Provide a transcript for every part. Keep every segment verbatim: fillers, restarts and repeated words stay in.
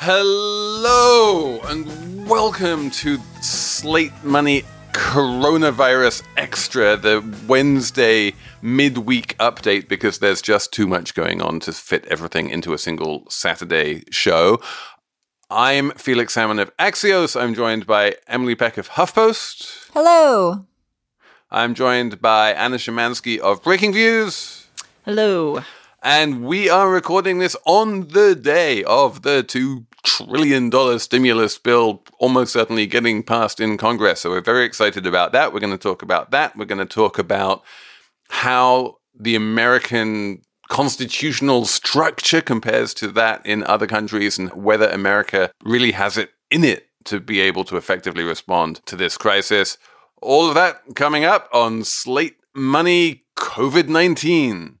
Hello, and welcome to Slate Money Coronavirus Extra, the Wednesday midweek update, because there's just too much going on to fit everything into a single Saturday show. I'm Felix Salmon of Axios. I'm joined by Emily Peck of HuffPost. Hello. I'm joined by Anna Szymanski of Breaking Views. Hello. And we are recording this on the day of the two trillion dollars stimulus bill almost certainly getting passed in Congress. So we're very excited about that. We're going to talk about that. We're going to talk about how the American constitutional structure compares to that in other countries and whether America really has it in it to be able to effectively respond to this crisis. All of that coming up on Slate Money COVID nineteen.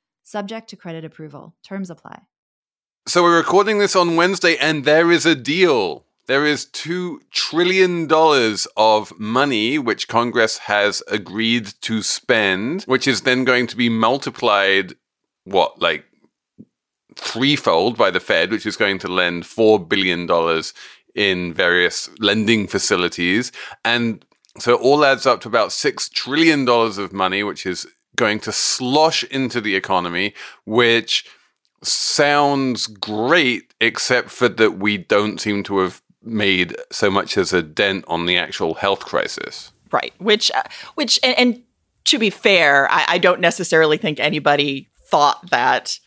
Subject to credit approval. Terms apply. So we're recording this on Wednesday, and there is a deal. There is two trillion dollars of money which Congress has agreed to spend, which is then going to be multiplied, what, like threefold by the Fed, which is going to lend four billion dollars in various lending facilities. And so it all adds up to about six trillion dollars of money, which is going to slosh into the economy, which sounds great, except for that we don't seem to have made so much as a dent on the actual health crisis. Right. Which, uh, which, and, and to be fair, I, I don't necessarily think anybody thought that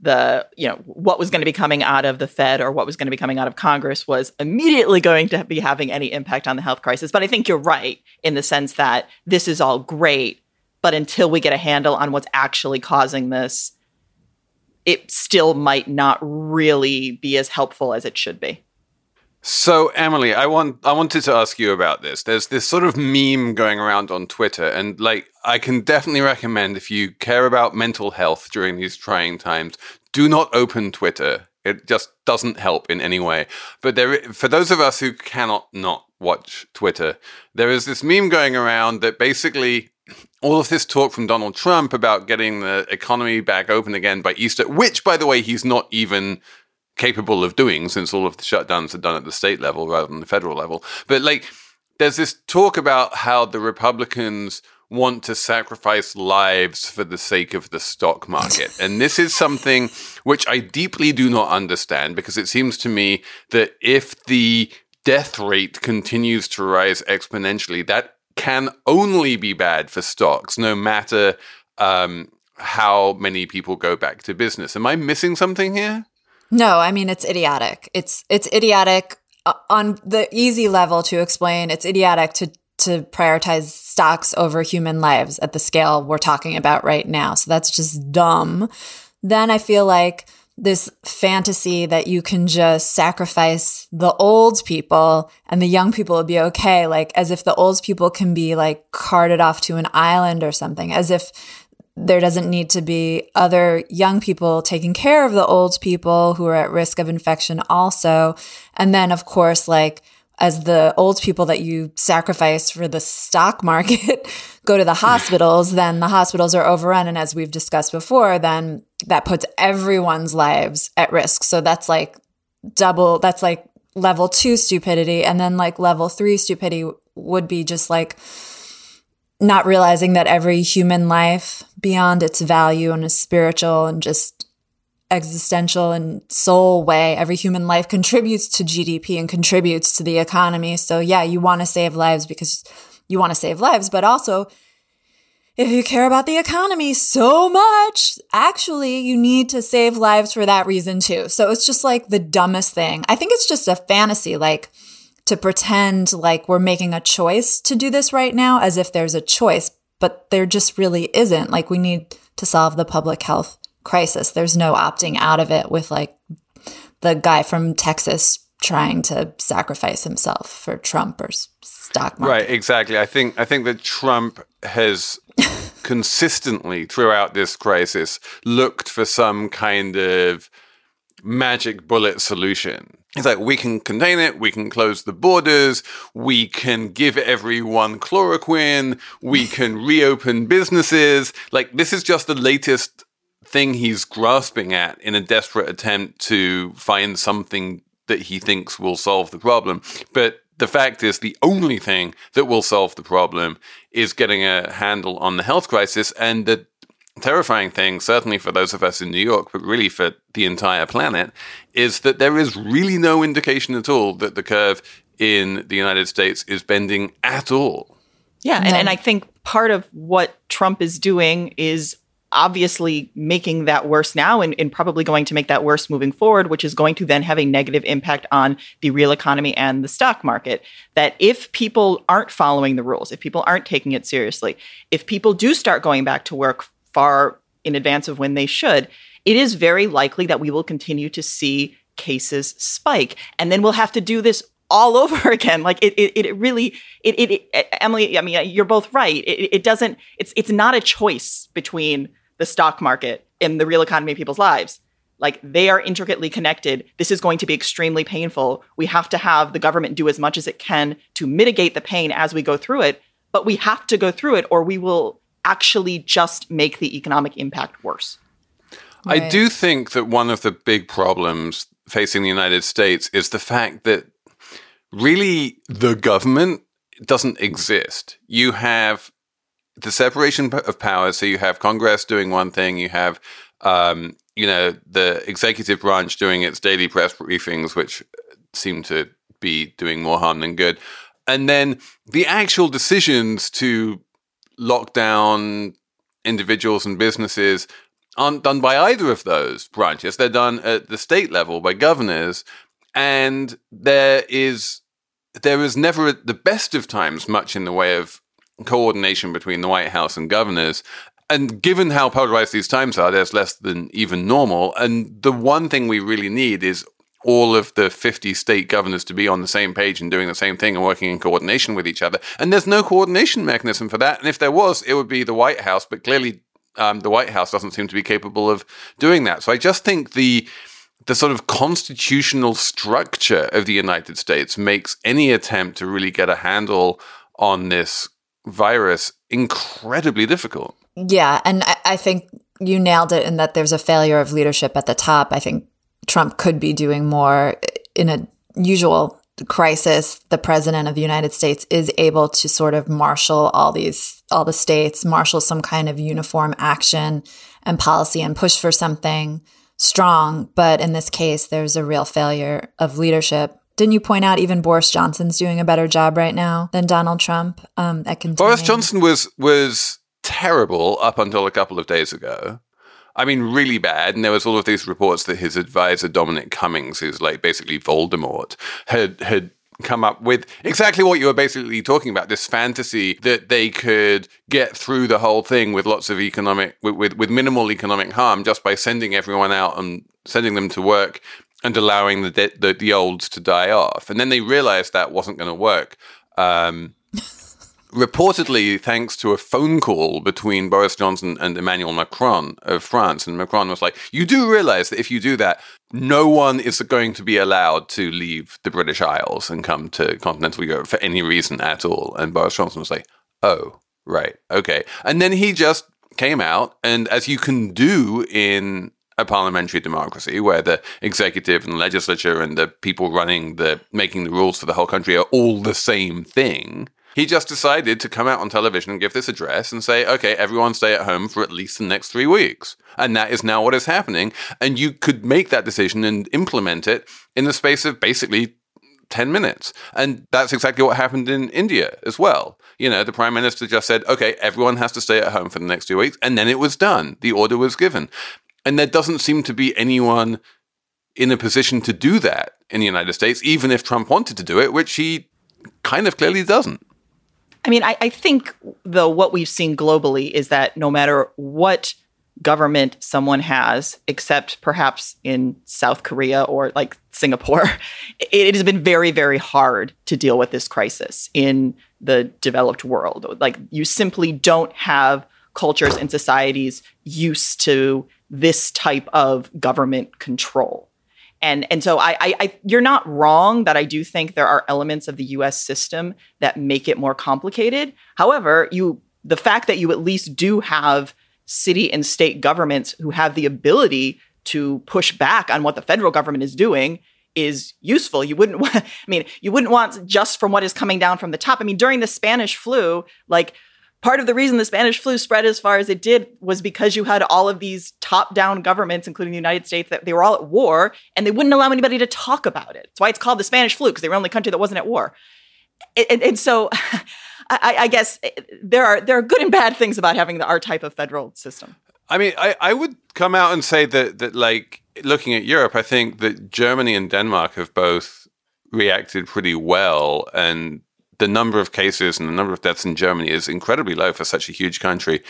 the, you know, what was going to be coming out of the Fed or what was going to be coming out of Congress was immediately going to be having any impact on the health crisis. But I think you're right in the sense that this is all great. But until we get a handle on what's actually causing this, it still might not really be as helpful as it should be. So, Emily, I want I wanted to ask you about this. There's this sort of meme going around on Twitter, and like I can definitely recommend if you care about mental health during these trying times, do not open Twitter. It just doesn't help in any way. But there, for those of us who cannot not watch Twitter, there is this meme going around that basically all of this talk from Donald Trump about getting the economy back open again by Easter, which, by the way, he's not even capable of doing since all of the shutdowns are done at the state level rather than the federal level. But like, there's this talk about how the Republicans want to sacrifice lives for the sake of the stock market. And this is something which I deeply do not understand, because it seems to me that if the death rate continues to rise exponentially, that can only be bad for stocks, no matter um, how many people go back to business. Am I missing something here? No, I mean, it's idiotic. It's it's idiotic on the easy level to explain. It's idiotic to to prioritize stocks over human lives at the scale we're talking about right now. So that's just dumb. Then I feel like this fantasy that you can just sacrifice the old people and the young people will be okay, like as if the old people can be like carted off to an island or something, as if there doesn't need to be other young people taking care of the old people who are at risk of infection also. And then, of course, like as the old people that you sacrifice for the stock market go to the hospitals, then the hospitals are overrun. And as we've discussed before, then that puts everyone's lives at risk. So that's like double, that's like level two stupidity. And then like level three stupidity would be just like not realizing that every human life beyond its value and a spiritual and just existential and soul way, every human life contributes to G D P and contributes to the economy. So yeah, you want to save lives because you want to save lives, but also if you care about the economy so much, actually you need to save lives for that reason too. So it's just like the dumbest thing. I think it's just a fantasy, like to pretend like we're making a choice to do this right now as if there's a choice, but there just really isn't. Like we need to solve the public health crisis. There's no opting out of it with like the guy from Texas trying to sacrifice himself for Trump or stock market. Right, exactly. I think I think that Trump has consistently throughout this crisis looked for some kind of magic bullet solution. It's like, we can contain it, we can close the borders, we can give everyone chloroquine, we can reopen businesses. Like, this is just the latest thing he's grasping at in a desperate attempt to find something that he thinks will solve the problem. But the fact is, the only thing that will solve the problem is getting a handle on the health crisis. And the terrifying thing, certainly for those of us in New York, but really for the entire planet, is that there is really no indication at all that the curve in the United States is bending at all. Yeah, and, and I think part of what Trump is doing is obviously making that worse now and, and probably going to make that worse moving forward, which is going to then have a negative impact on the real economy and the stock market. That if people aren't following the rules, if people aren't taking it seriously, if people do start going back to work far in advance of when they should, it is very likely that we will continue to see cases spike. And then we'll have to do this all over again. Like it, it, it really, it, it, it, Emily, I mean, you're both right. It, it doesn't, it's, it's not a choice between the stock market and the real economy of people's lives. Like they are intricately connected. This is going to be extremely painful. We have to have the government do as much as it can to mitigate the pain as we go through it, but we have to go through it or we will actually just make the economic impact worse. Right. I do think that one of the big problems facing the United States is the fact that really the government doesn't exist. You have the separation of powers. So you have Congress doing one thing, you have um, you know, the executive branch doing its daily press briefings, which seem to be doing more harm than good. And then the actual decisions to lock down individuals and businesses aren't done by either of those branches. They're done at the state level by governors. And there is there is never, at the best of times, much in the way of coordination between the White House and governors. And given how polarized these times are, there's less than even normal. And the one thing we really need is all of the fifty state governors to be on the same page and doing the same thing and working in coordination with each other. And there's no coordination mechanism for that. And if there was, it would be the White House. But clearly, um, the White House doesn't seem to be capable of doing that. So I just think the the sort of constitutional structure of the United States makes any attempt to really get a handle on this virus incredibly difficult. Yeah, and I, I think you nailed it in that there's a failure of leadership at the top. I think Trump could be doing more. In a usual crisis, the president of the United States is able to sort of marshal all these, all the states, marshal some kind of uniform action and policy and push for something strong. But in this case, there's a real failure of leadership. Didn't you point out even Boris Johnson's doing a better job right now than Donald Trump? Um, at containing- Boris Johnson was was terrible up until a couple of days ago. I mean, really bad. And there was all of these reports that his advisor, Dominic Cummings, who's like basically Voldemort, had had come up with exactly what you were basically talking about, this fantasy that they could get through the whole thing with lots of economic, with, with, with minimal economic harm just by sending everyone out and sending them to work and allowing the de- the, the olds to die off. And then they realized that wasn't going to work. Um, reportedly, thanks to a phone call between Boris Johnson and Emmanuel Macron of France. And Macron was like, you do realize that if you do that, no one is going to be allowed to leave the British Isles and come to continental Europe for any reason at all. And Boris Johnson was like, oh, right, okay. And then he just came out, and as you can do in a parliamentary democracy where the executive and the legislature and the people running the making the rules for the whole country are all the same thing, he just decided to come out on television and give this address and say, okay, everyone stay at home for at least the next three weeks. And that is now what is happening. And you could make that decision and implement it in the space of basically ten minutes. And that's exactly what happened in India as well. You know, the prime minister just said, okay, everyone has to stay at home for the next two weeks. And then it was done. The order was given. And there doesn't seem to be anyone in a position to do that in the United States, even if Trump wanted to do it, which he kind of clearly doesn't. I mean, I, I think, though, what we've seen globally is that no matter what government someone has, except perhaps in South Korea or like Singapore, it, it has been very, very hard to deal with this crisis in the developed world. Like, you simply don't have cultures and societies used to this type of government control. And and so I, I, I, you're not wrong that I do think there are elements of the U S system that make it more complicated. However, you the fact that you at least do have city and state governments who have the ability to push back on what the federal government is doing is useful. You wouldn't want, I mean, you wouldn't want just from what is coming down from the top. I mean, during the Spanish flu, like, part of the reason the Spanish flu spread as far as it did was because you had all of these top-down governments, including the United States, that they were all at war, and they wouldn't allow anybody to talk about it. That's why it's called the Spanish flu, because they were the only country that wasn't at war. And, and so I, I guess there are there are good and bad things about having our type of federal system. I mean, I, I would come out and say that, that, like, looking at Europe, I think that Germany and Denmark have both reacted pretty well, and the number of cases and the number of deaths in Germany is incredibly low for such a huge country,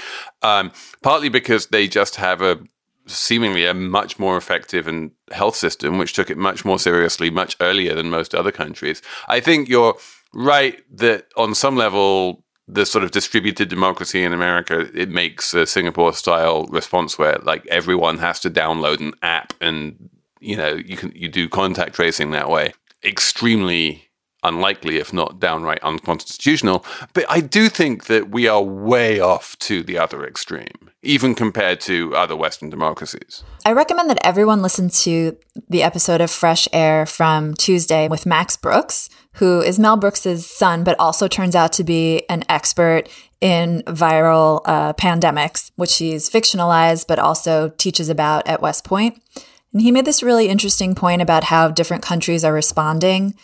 um, partly because they just have a seemingly a much more effective and health system, which took it much more seriously much earlier than most other countries. I think you're right that on some level, the sort of distributed democracy in America, it makes a Singapore-style response where, like, everyone has to download an app and, you know, you can you do contact tracing that way. Extremely unlikely, if not downright unconstitutional. But I do think that we are way off to the other extreme, even compared to other Western democracies. I recommend that everyone listen to the episode of Fresh Air from Tuesday with Max Brooks, who is Mel Brooks's son, but also turns out to be an expert in viral uh, pandemics, which he's fictionalized, but also teaches about at West Point. And he made this really interesting point about how different countries are responding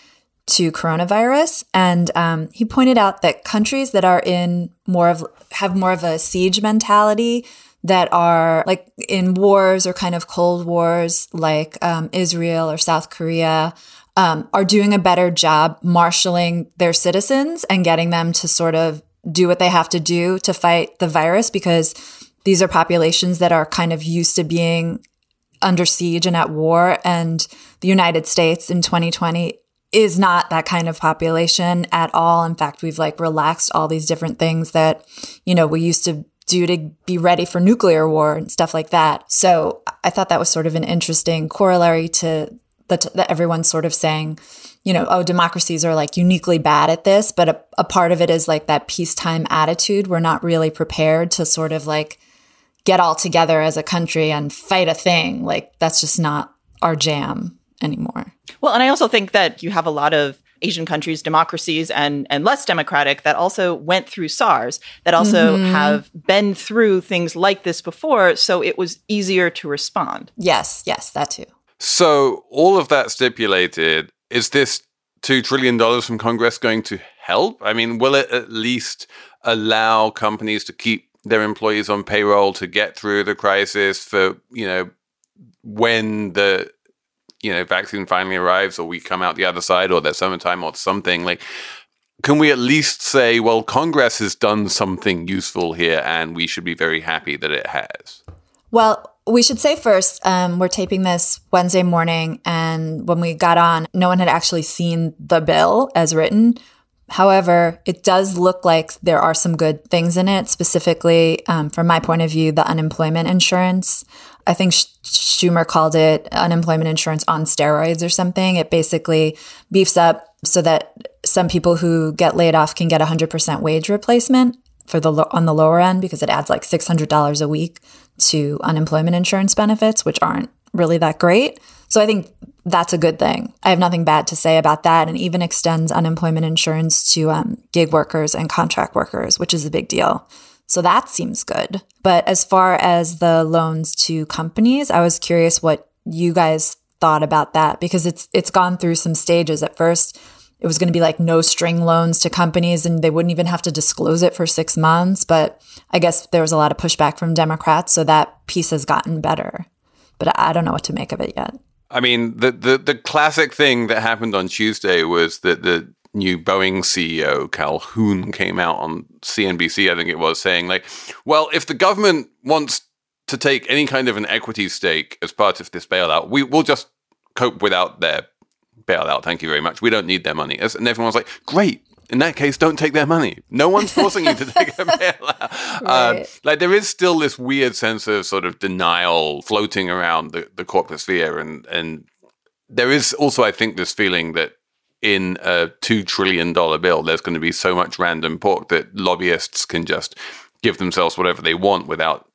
to coronavirus. And um, he pointed out that countries that are in more of, have more of a siege mentality, that are like in wars or kind of cold wars, like um, Israel or South Korea, um, are doing a better job marshaling their citizens and getting them to sort of do what they have to do to fight the virus, because these are populations that are kind of used to being under siege and at war. And the United States in twenty twenty is not that kind of population at all. In fact, we've like relaxed all these different things that, you know, we used to do to be ready for nuclear war and stuff like that. So I thought that was sort of an interesting corollary to the t- that everyone's sort of saying, you know, oh, democracies are like uniquely bad at this. But a, a part of it is like that peacetime attitude. We're not really prepared to sort of like get all together as a country and fight a thing. Like, that's just not our jam anymore. Well, and I also think that you have a lot of Asian countries, democracies, and and less democratic, that also went through SARS, that also mm-hmm. have been through things like this before, so it was easier to respond. Yes, yes, that too. So all of that stipulated, is this two trillion dollars from Congress going to help? I mean, will it at least allow companies to keep their employees on payroll to get through the crisis for, you know, when the you know, vaccine finally arrives, or we come out the other side, or there's summertime or something, like, can we at least say, well, Congress has done something useful here and we should be very happy that it has? Well, we should say first, um, we're taping this Wednesday morning, and when we got on, no one had actually seen the bill as written. However, it does look like there are some good things in it, specifically, um, from my point of view, the unemployment insurance. I think Sh- Schumer called it unemployment insurance on steroids or something. It basically beefs up so that some people who get laid off can get one hundred percent wage replacement for the lo- on the lower end, because it adds like six hundred dollars a week to unemployment insurance benefits, which aren't really that great. So I think that's a good thing. I have nothing bad to say about that, and even extends unemployment insurance to um, gig workers and contract workers, which is a big deal. So that seems good. But as far as the loans to companies, I was curious what you guys thought about that, because it's it's gone through some stages. At first, it was going to be like no string loans to companies, and they wouldn't even have to disclose it for six months. But I guess there was a lot of pushback from Democrats, so that piece has gotten better. But I don't know what to make of it yet. I mean, the the, the classic thing that happened on Tuesday was that the new Boeing C E O, Calhoun, came out on C N B C, I think it was, saying, like, well, if the government wants to take any kind of an equity stake as part of this bailout, we will just cope without their bailout. Thank you very much. We don't need their money. And everyone's like, great. In that case, don't take their money. No one's forcing you to take a bailout. Right. Uh, like, there is still this weird sense of sort of denial floating around the, the corporate sphere. And, and there is also, I think, this feeling that in a two trillion dollars bill, there's going to be so much random pork that lobbyists can just give themselves whatever they want without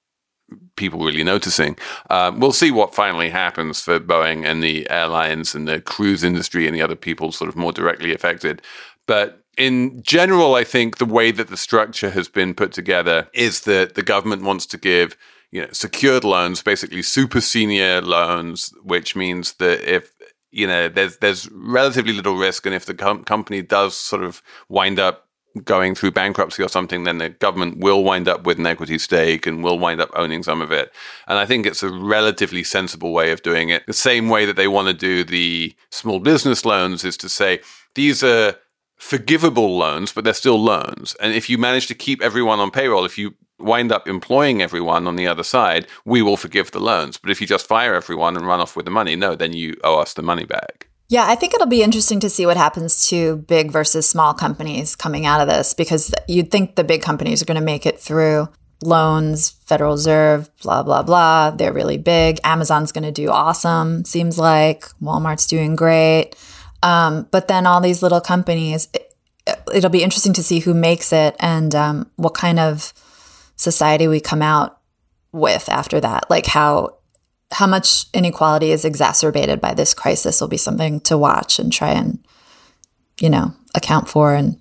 people really noticing. Um, we'll see what finally happens for Boeing and the airlines and the cruise industry and the other people sort of more directly affected. But in general, I think the way that the structure has been put together is that the government wants to give, you know, secured loans, basically super senior loans, which means that if, you know, there's there's relatively little risk, and if the com- company does sort of wind up going through bankruptcy or something, then the government will wind up with an equity stake and will wind up owning some of it. And I think it's a relatively sensible way of doing it. The same way that they want to do the small business loans is to say, these are forgivable loans, but they're still loans. And if you manage to keep everyone on payroll, if you wind up employing everyone on the other side, we will forgive the loans. But if you just fire everyone and run off with the money, no, then you owe us the money back. Yeah, I think it'll be interesting to see what happens to big versus small companies coming out of this, because you'd think the big companies are going to make it through loans, Federal Reserve, blah, blah, blah. They're really big. Amazon's going to do awesome, seems like. Walmart's doing great. Um, but then all these little companies, it, it'll be interesting to see who makes it and um, what kind of society we come out with after that, like how how much inequality is exacerbated by this crisis will be something to watch and try and, you know, account for and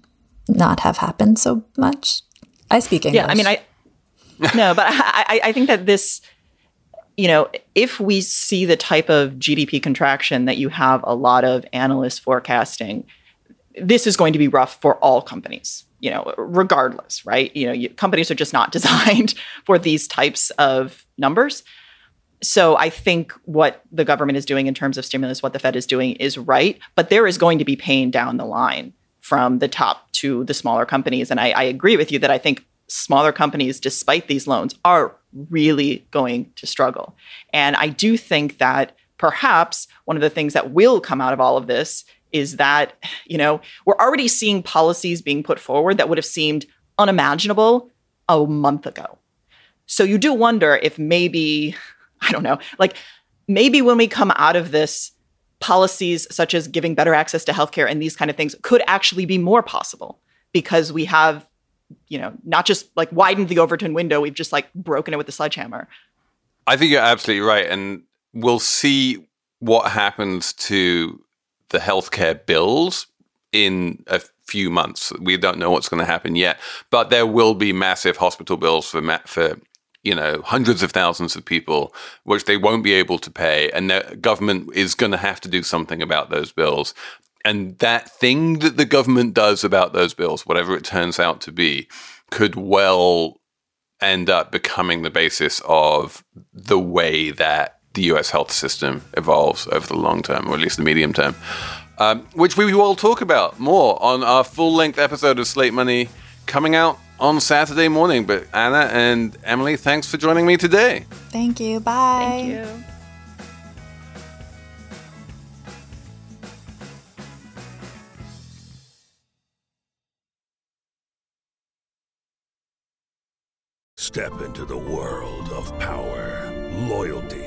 not have happened so much. I speak English. Yeah, I mean, I no, but I, I think that this, you know, if we see the type of G D P contraction that you have a lot of analysts forecasting, this is going to be rough for all companies, you know, regardless, right? You know, you, companies are just not designed for these types of numbers. So I think what the government is doing in terms of stimulus, what the Fed is doing is right, but there is going to be pain down the line from the top to the smaller companies. And I, I agree with you that I think smaller companies, despite these loans, are really going to struggle. And I do think that perhaps one of the things that will come out of all of this is that, you know, we're already seeing policies being put forward that would have seemed unimaginable a month ago. So you do wonder if maybe, I don't know, like maybe when we come out of this, policies such as giving better access to healthcare and these kind of things could actually be more possible, because we have, you know, not just like widened the Overton window, we've just like broken it with the sledgehammer. I think you're absolutely right. And we'll see what happens to the healthcare bills in a few months. We don't know what's going to happen yet, but there will be massive hospital bills for ma- for. you know, hundreds of thousands of people, which they won't be able to pay. And the government is going to have to do something about those bills. And that thing that the government does about those bills, whatever it turns out to be, could well end up becoming the basis of the way that the U S health system evolves over the long term, or at least the medium term, um, which we will talk about more on our full-length episode of Slate Money coming out on Saturday morning. But Anna and Emily, thanks for joining me today. Thank you. Bye. Thank you. Step into the world of power, loyalty,